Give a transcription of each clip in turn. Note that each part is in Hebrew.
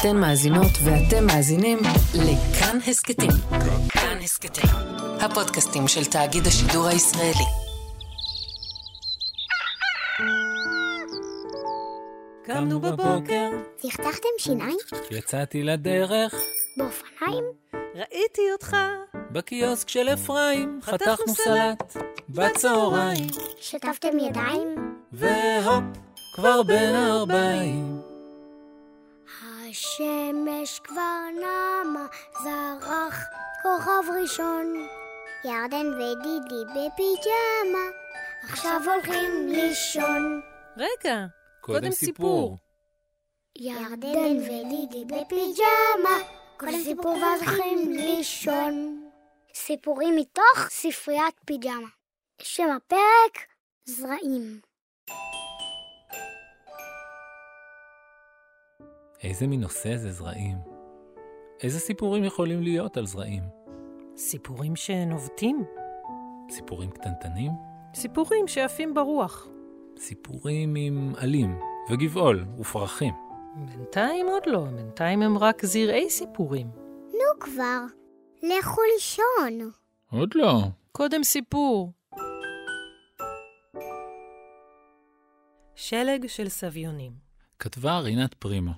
אתן מאזינות ואתם מאזינים לכאן הסקטים. כאן הסקטים, הפודקאסטים של תאגיד השידור הישראלי. קמנו בבוקר, צחצחתם שיניים? יצאתי לדרך באופניים? ראיתי אותך בקיוסק של אפרים, חתכנו סלט בצהריים, שטפתם ידיים והופ, כבר בין 40. השמש כבר נמה, זרח כוכב ראשון, ירדן ודידי בפיג'מה עכשיו הולכים לישון. רגע, קודם סיפור. ירדן ודידי בפיג'מה, קודם סיפור והולכים לישון. סיפורים מתוך ספריית פיג'מה. שם הפרק, זרעים. איזה מנושא זה זרעים? איזה סיפורים יכולים להיות על זרעים? סיפורים שנובטים? סיפורים קטנטנים? סיפורים שעפים ברוח. סיפורים עם עלים וגבעול ופרחים. בינתיים עוד לא, בינתיים הם רק זרעי סיפורים. נו כבר, לכו לישון. עוד לא. קודם סיפור. שלג של סביונים. כתבה רינת פרימו.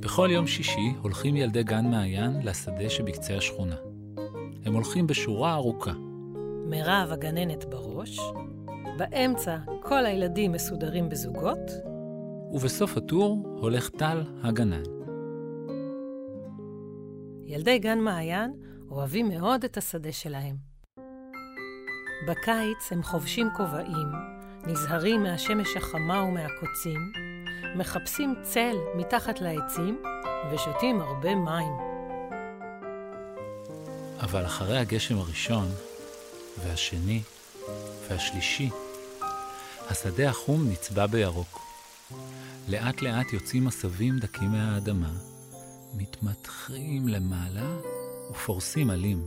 בכל יום שישי הולכים ילדי גן מעיין לשדה שבקצה השכונה. הם הולכים בשורה ארוכה. מירב הגננת בראש, באמצע כל הילדים מסודרים בזוגות, ובסוף הטור הולך טל הגנן. ילדי גן מעיין אוהבים מאוד את השדה שלהם. בקיץ הם חובשים כובעים, נזהרים מהשמש החמה ומהקוצים, מחפשים צל מתחת לעצים ושותים הרבה מים. אבל אחרי הגשם הראשון והשני והשלישי, השדה החום נצבע בירוק. לאט לאט יוצאים עשבים דקים מהאדמה, מתמתחים למעלה ופורסים עלים.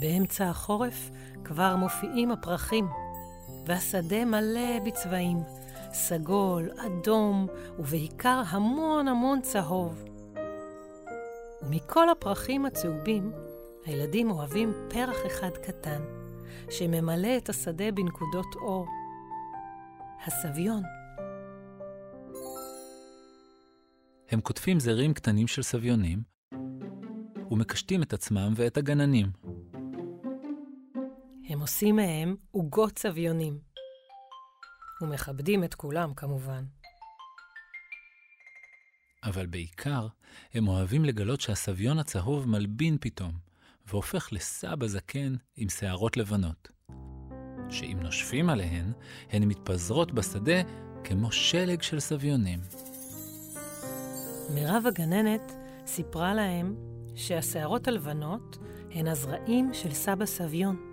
באמצע החורף כבר מופיעים הפרחים, והשדה מלא בצבעים, סגול, אדום, ובעיקר המון המון צהוב. ומכל הפרחים הצהובים, הילדים אוהבים פרח אחד קטן, שממלא את השדה בנקודות אור. הסביון. הם כותפים זרים קטנים של סביונים, ומקשטים את עצמם ואת הגננים. הם עושים מהם עוגות סביונים. ומכבדים את כולם כמובן. אבל בעיקר הם אוהבים לגלות שהסביון הצהוב מלבין פתאום, והופך לסבא זקן עם שערות לבנות, שאם נושפים עליהן, הן מתפזרות בשדה כמו שלג של סביונים. מירב הגננת סיפרה להם שהשערות הלבנות הן הזרעים של סבא סביון.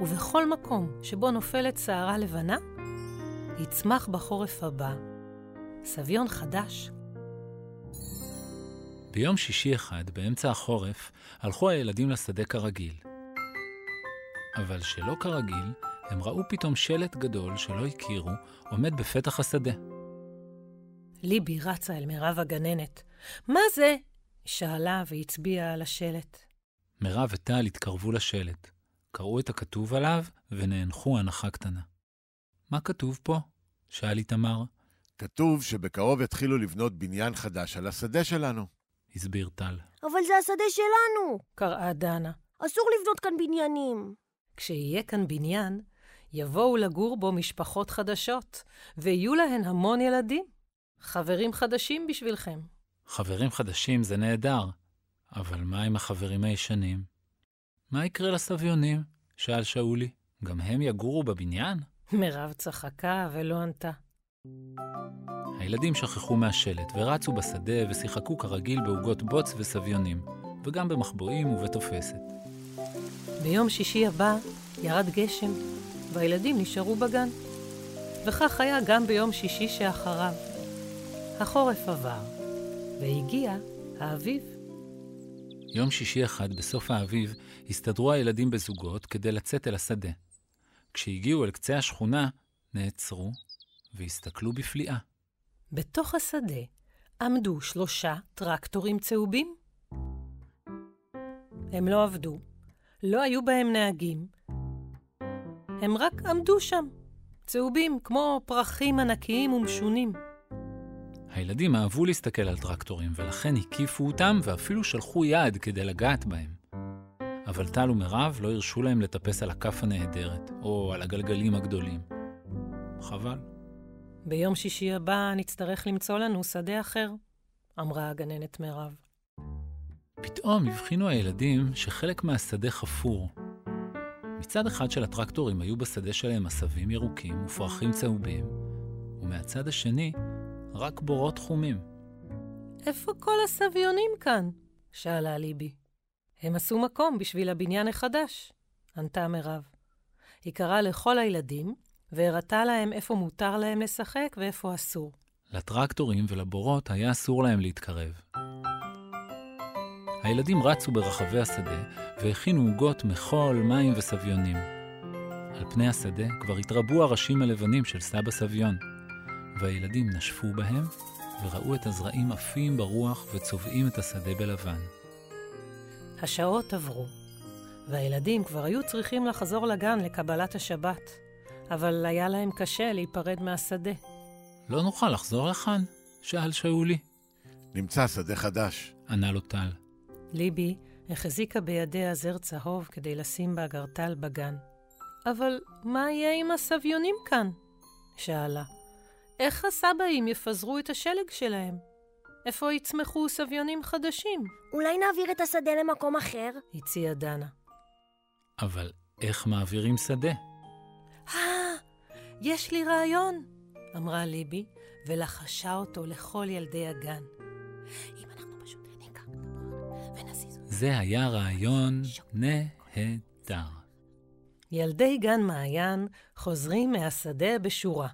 ובכל מקום שבו נופלת שערה לבנה, יצמח בחורף הבא סביון חדש. ביום שישי אחד, באמצע החורף, הלכו הילדים לשדה כרגיל. אבל שלא כרגיל, הם ראו פתאום שלט גדול שלא הכירו, עומד בפתח השדה. ליבי רצה אל מירב הגננת. מה זה? שאלה והצביעה על השלט. מירב וטל התקרבו לשלט. קראו את הכתוב עליו ונאנחו הנחה קטנה. מה כתוב פה? שאלי תמר. כתוב שבקרוב יתחילו לבנות בניין חדש על השדה שלנו. הסביר טל. אבל זה השדה שלנו! קראה דנה. אסור לבנות כאן בניינים. כשיהיה כאן בניין, יבואו לגור בו משפחות חדשות, ויהיו להן המון ילדים. חברים חדשים בשבילכם. חברים חדשים זה נהדר, אבל מה עם החברים הישנים? מה יקרה לסביונים? שאל שאולי. גם הם יגורו בבניין? מירב צחקה ולא ענתה. הילדים שכחו מהשלט ורצו בשדה ושיחקו כרגיל בעוגות בוץ וסביונים, וגם במחבואים ובתופסת. ביום שישי הבא ירד גשם, והילדים נשארו בגן. וכך היה גם ביום שישי שאחריו. החורף עבר, והגיע האביב. יום שישי אחד בסוף האביב הסתדרו הילדים בזוגות כדי לצאת אל השדה. כשהגיעו אל קצה השכונה, נעצרו והסתכלו בפליאה. בתוך השדה עמדו 3 טרקטורים צהובים. הם לא עבדו, לא היו בהם נהגים. הם רק עמדו שם, צהובים כמו פרחים ענקיים ומשונים. הילדים אהבו להסתכל על טרקטורים, ולכן הקיפו אותם ואפילו שלחו יד כדי לגעת בהם. אבל טל ומירב לא הרשו להם לטפס על הכף הנהדרת, או על הגלגלים הגדולים. חבל. ביום שישי הבא נצטרך למצוא לנו שדה אחר, אמרה הגננת מירב. פתאום הבחינו הילדים שחלק מהשדה חפור. מצד אחד של הטרקטורים היו בשדה שלהם עשבים ירוקים ופרחים צהובים, ומהצד השני רק בורות חומים. איפה כל הסביונים כאן? שאלה ליבי. הם עשו מקום בשביל הבניין החדש, ענתה מירב. היא קראה לכל הילדים והראתה להם איפה מותר להם לשחק ואיפה אסור. לטרקטורים ולבורות היה אסור להם להתקרב. הילדים רצו ברחבי השדה והכינו עוגות מחול, מים וסביונים. על פני השדה כבר התרבו הראשים הלבנים של סבא סביון, והילדים נשפו בהם וראו את הזרעים עפים ברוח וצובעים את השדה בלבן. השעות עברו, והילדים כבר היו צריכים לחזור לגן לקבלת השבת, אבל היה להם קשה להיפרד מהשדה. לא נוכל לחזור לכאן, שאל שאולי. נמצא שדה חדש, ענה לו טל. ליבי החזיקה בידיה זר צהוב כדי לשים באגרטל בגן. אבל מה יהיה עם הסביונים כאן? שאלה. איך הסבאים יפזרו את השלג שלהם? איפה יצמחו סביונים חדשים? אולי נעביר את השדה למקום אחר? הציעה דנה. אבל איך מעבירים שדה? יש לי רעיון, אמרה ליבי, ולחשה אותו לכל ילדי הגן. אם אנחנו פשוט ניקח ונזיז. זה היה רעיון נהדר. ילדי גן מעיין חוזרים מהשדה בשורה.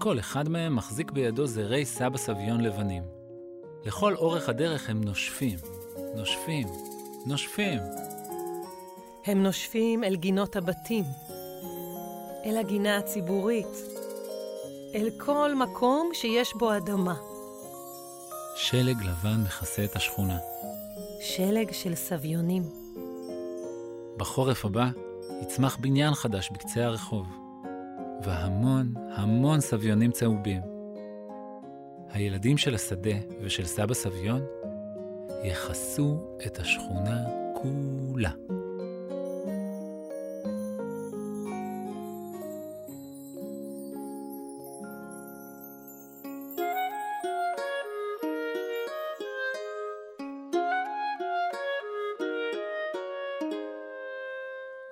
כל אחד מהם מחזיק בידו זרי סבא סביון לבנים. לכל אורך הדרך הם נושפים, נושפים, נושפים. הם נושפים אל גינות הבתים, אל הגינה הציבורית, אל כל מקום שיש בו אדמה. שלג לבן מכסה את השכונה. שלג של סביונים. בחורף הבא יצמח בניין חדש בקצה הרחוב. והמון, המון סביונים צהובים. הילדים של השדה ושל סבא סביון יחסו את השכונה כולה.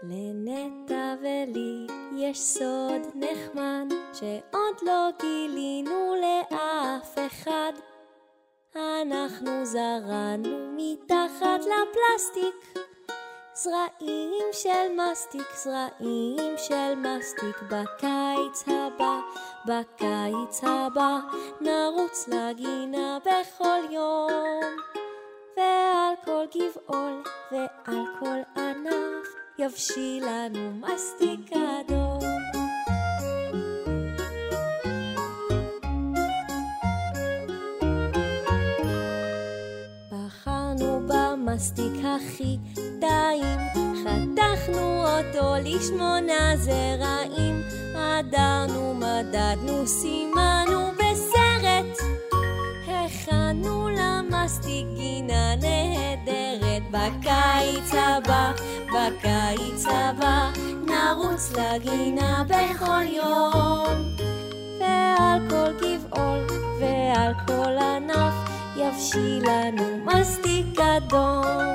לנטע ולי יש סוד נחמד שעוד לא גילינו לאף אחד. אנחנו זרענו מתחת לפלסטיק זרעים של מסטיק, זרעים של מסטיק. בקיץ הבא, בקיץ הבא נרוץ לגינה בכל יום, ועל כל גבעול ועל כל ענף יבשיל לנו מסטיק אדום. בחרנו במסטיק הכי טעים, חתכנו אותו ל8 זרעים, עדרנו, מדדנו, סימנו בסרט, הכנו למסטיק גינה נהדרת. בקיץ הבא, בקיץ הבא נרוץ לגינה בכל יום, ועל כל גבעול ועל כל ענף יבשיל לנו מסטיק אדום.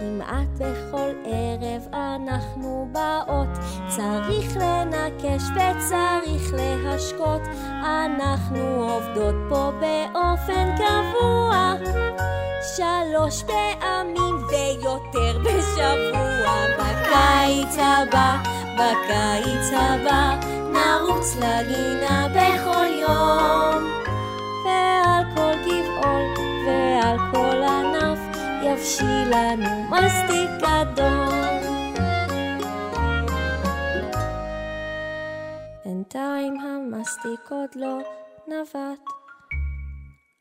כמעט בכל ערב אנחנו באות, צריך לנקש וצריך להשקות. אנחנו עובדות פה באופן קבוע 3 פעמים ויותר בשבוע. בקיץ הבא, בקיץ הבא נרוץ לרוץ לגינה בכל יום, ועל כל גבעול ועל כל ענף יבשיל לנו מסטיק אדום. בינתיים המסטיק עוד לא נבט,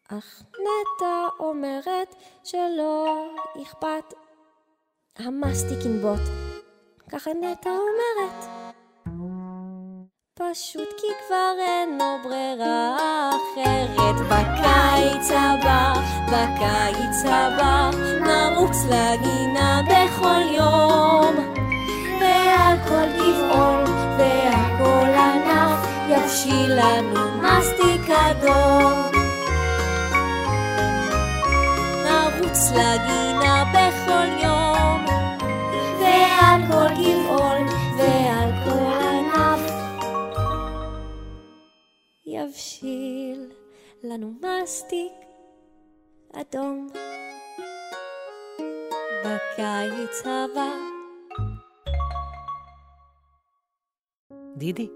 אך נטע אומרת שלא אכפת, המסטיק ינבוט, ככה נטע אומרת, פשוט כי כבר אין ברירה אחרת. בקיץ הבא, בקיץ הבא, נרוץ לגינה בכל יום, ועל כל גבעון ועל כל ענף יבשיל לנו מסטיק אדום. נרוץ לגינה בכל יום, ועל כל גבעון ועל כל ענף יבשיל לנו מסטיק אדום. בקיץ הבא. דידי,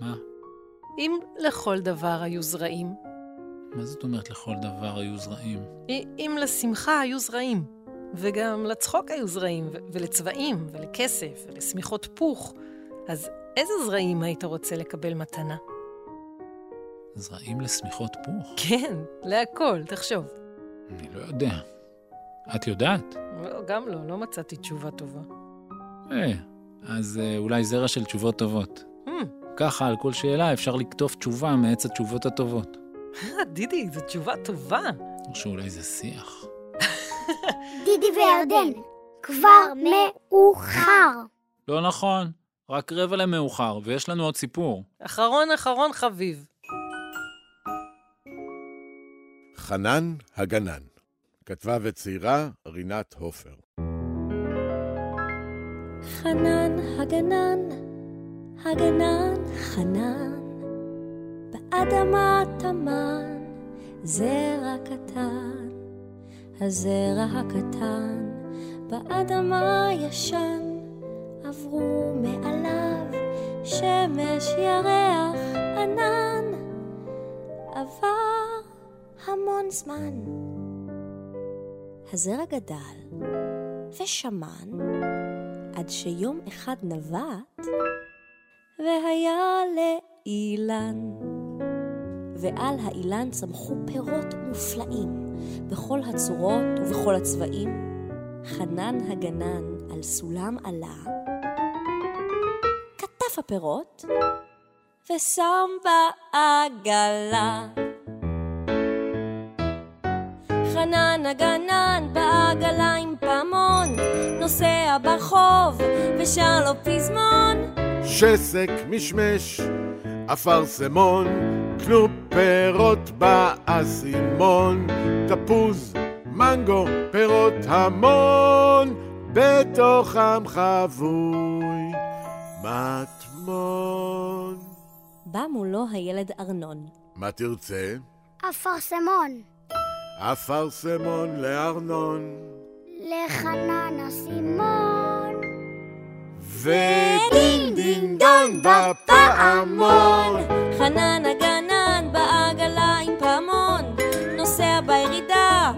מה? אם לכל דבר היו זרעים. מה זאת אומרת לכל דבר היו זרעים? אם לשמחה היו זרעים, וגם לצחוק היו זרעים, ולצבעים, ולכסף, ולשמיכות פוך, אז איזה זרעים היית רוצה לקבל מתנה? זרעים לשמיכות פוך? כן, להכל, תחשוב. אני לא יודע. את יודעת? לא, גם לא, לא מצאתי תשובה טובה. אז אולי זרע של תשובות טובות. ככה על כל שאלה אפשר לכתוב תשובה מעץ התשובות הטובות. דידי, זו תשובה טובה. או שאולי זה שיח. דידי וירדן, כבר מאוחר. לא נכון, רק רבע למאוחר, ויש לנו עוד סיפור. אחרון חביב. חנן הגנן, כתבה וציירה רינת הופר. חנן הגנן, הגנן חנן, באדמה תמן זרע קטן, הזרע הקטן באדמה ישן, עברו מעליו שמש ירח ענן, עבר המון זמן. הזרע גדל ושמן, עד שיום אחד נבט והיה לאילן, ועל האילן צמחו פירות מופלאים, בכל הצורות ובכל הצבעים. חנן הגנן על סולם עלה, כתף הפירות ושם בעגלה. חנן הגנן בעגלה עם פעמון, נוסע ברחוב ושר לו פזמון. שסק משמש אפרסמון, קנו פירות באסימון, תפוז, מנגו, פירות המון, בתוכם חבוי מטמון. בא מולו הילד ארנון. מה תרצה? אפרסמון. אפרסמון לארנון, לחנן הסימון, ודין דין דון בפעמון. חנן הגנן בעגלה עם פעמון, נוסע בירידה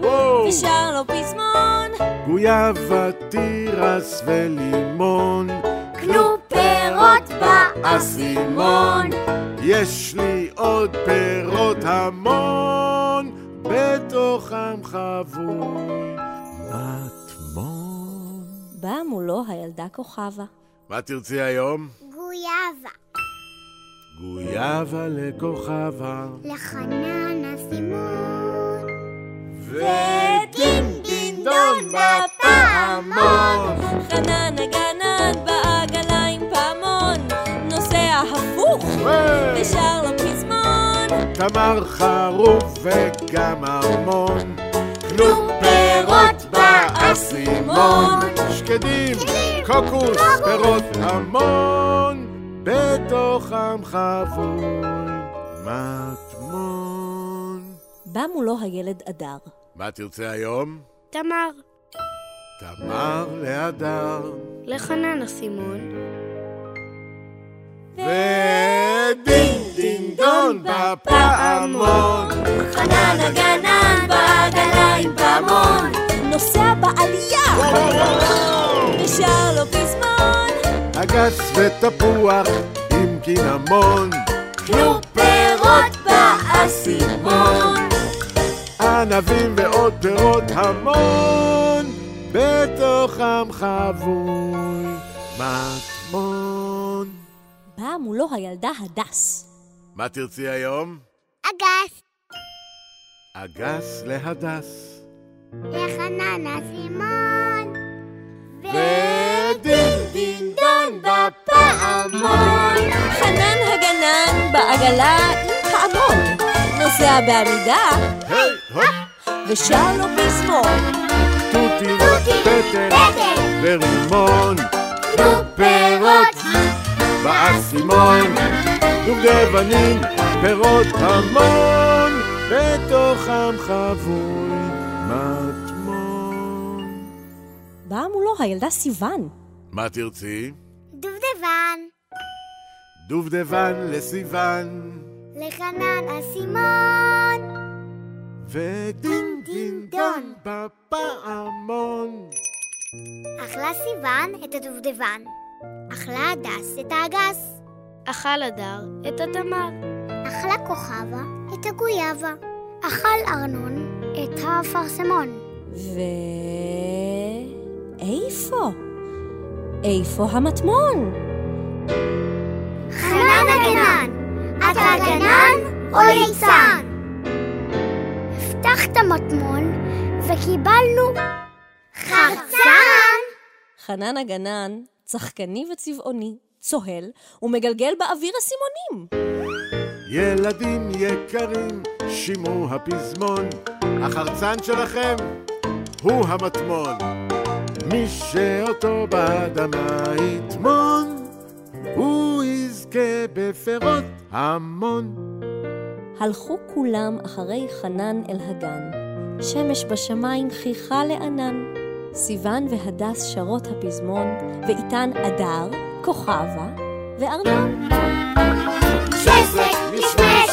ושר לו פזמון. גויאבה, תירס ולימון, קנו פירות באסימון, יש לי עוד פירות המון, בתוכם חבוי מטמון. באה מולו הילדה כוכבה. מה תרצי היום? גויאבה. גויאבה לכוכבה, לחנן הסימון, ודין דין דון בפעמון. חנן הגנן בעגלה עם פעמון, נוסע הפוך ושר לו פזמון. תמר חרוב וגם ארמון, קנו פירות באסימון, שקדים, קוקוס, פירות המון, בתוכם חבוי מטמון. בא מולו הילד אדר. מה תרצה היום? תמר. תמר לאדר, לחנן הסימון, ודין דינדון בפעמון. חנן הגנן בעגלה עם פעמון, נוסע בעלייה נשאר לו פזמון. אגס ותפוח עם קינמון, קנו פירות באסימון, ענבים ועוד פירות המון, בתוכם חבוי מטמון. באה מולו הילדה הדס. מה תרצי היום? אגס. אגס להדס, לחנן הסימון, ודין דין דון בפעמון. חנן הגנן בעגלה עם פעמון, נוסע בעמידה ושר לו פזמון. תותי פטל ורימון, פירות באסימון, דובדבנים פירות המון, בתוכם חבוי מטמון. באה מולו הילדה סיוון. מה תרצי? דובדבן. דובדבן לסיוון, לחנן הסימון, ודין דין דון בפעמון. אכלה סיוון את הדובדבן, אכלה הדס את האגס, אכל אדר את התמר, אכלה כוכבה את הגויאבה, אכל ארנון את האפרסמון. איפה? איפה המטמון? חנן הגנן, אתה הגנן או ליצן? הבטחת מטמון וקיבלנו חרצן. חנן הגנן צחקני וצבעוני, צוהל ומגלגל באוויר הסימונים. ילדים יקרים, שימו הפזמון, החרצן שלכם הוא המטמון. מי שאותו באדמה יטמון, הוא יזכה בפירות המון. הלכו כולם אחרי חנן אל הגן, שמש בשמיים חיכה לענן. סיוון והדס שרות הפזמון, ואיתן אדר, כוכבה וארנון. שסק, משמש,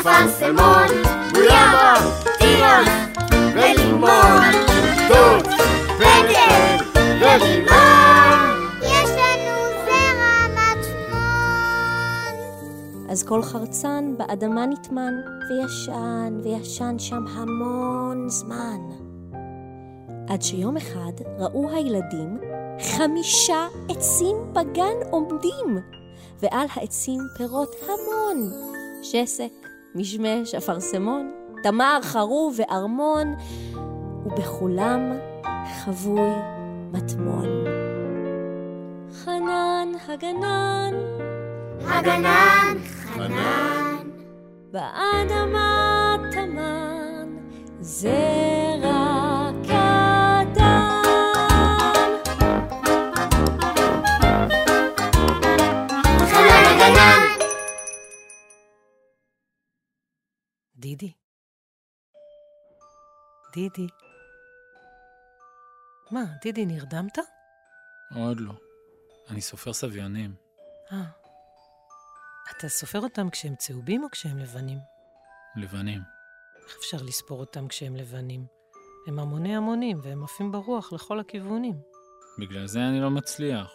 אפרסמון, גויאבה, תירס ולימון, דוד, פטל ולימון, יש לנו זרע מטמון. אז כל חרצן באדמה נטמן, וישן וישן שם המון זמן. עד שיום אחד ראו הילדים 5 עצים בגן עומדים, ועל העצים פירות המון. שסק, משמש, אפרסמון, תמר, חרוב וארמון, ובכולם חבוי מטמון. חנן הגנן, הגנן חנן, באדמה תמן זרע דידי. דידי. מה, דידי, נרדמת? עוד לא. אני סופר סביונים. אתה סופר אותם כשהם צהובים או כשהם לבנים? לבנים. איך אפשר לספור אותם כשהם לבנים? הם המוני המונים והם עפים ברוח לכל הכיוונים. בגלל זה אני לא מצליח.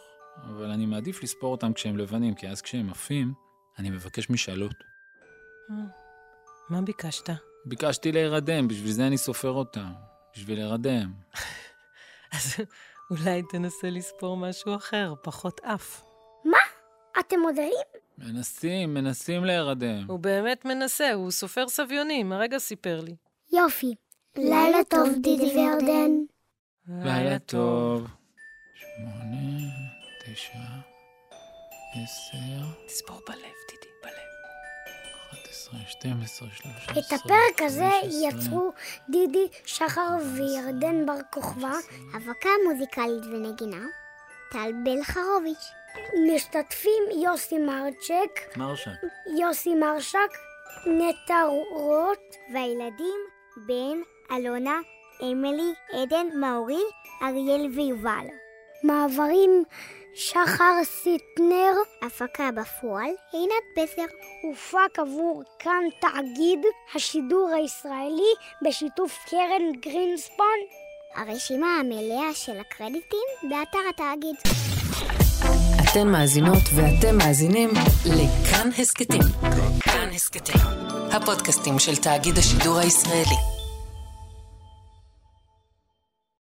אבל אני מעדיף לספור אותם כשהם לבנים, כי אז כשהם עפים, אני מבקש משאלות. מה ביקשת? ביקשתי להירדם, בשביל זה אני סופר אותם. בשביל להירדם. אז אולי תנסה לספור משהו אחר, פחות אף. מה? אתם מודעים? מנסים להירדם. הוא באמת מנסה, הוא סופר סביונים, הרגע סיפר לי. יופי. לילה טוב, דידי וירדן. לילה טוב. 8, 9, 10. תספור בלב, דידי, בלב. 12, 13. את הפרק הזה יצרו דידי שחר וירדן בר כוכבה, הפקה מוזיקלית ונגינה טל בלכרוביץ'. משתתפים יוסי מרשק, נטע רוט, והילדים בן, אלונה, אמילי, עדן, מאורי, אריאל ויובל. מעברים שחר סיטנר, הפקה בפועל, עינת בסר, הופק עבור כאן תאגיד השידור הישראלי בשיתוף קרן גרינספון. הרשימה המלאה של הקרדיטים באתר התאגיד. אתן מאזינות ואתם מאזינים לכאן הסקטים. כאן הסקטים, הפודקאסטים של תאגיד השידור הישראלי.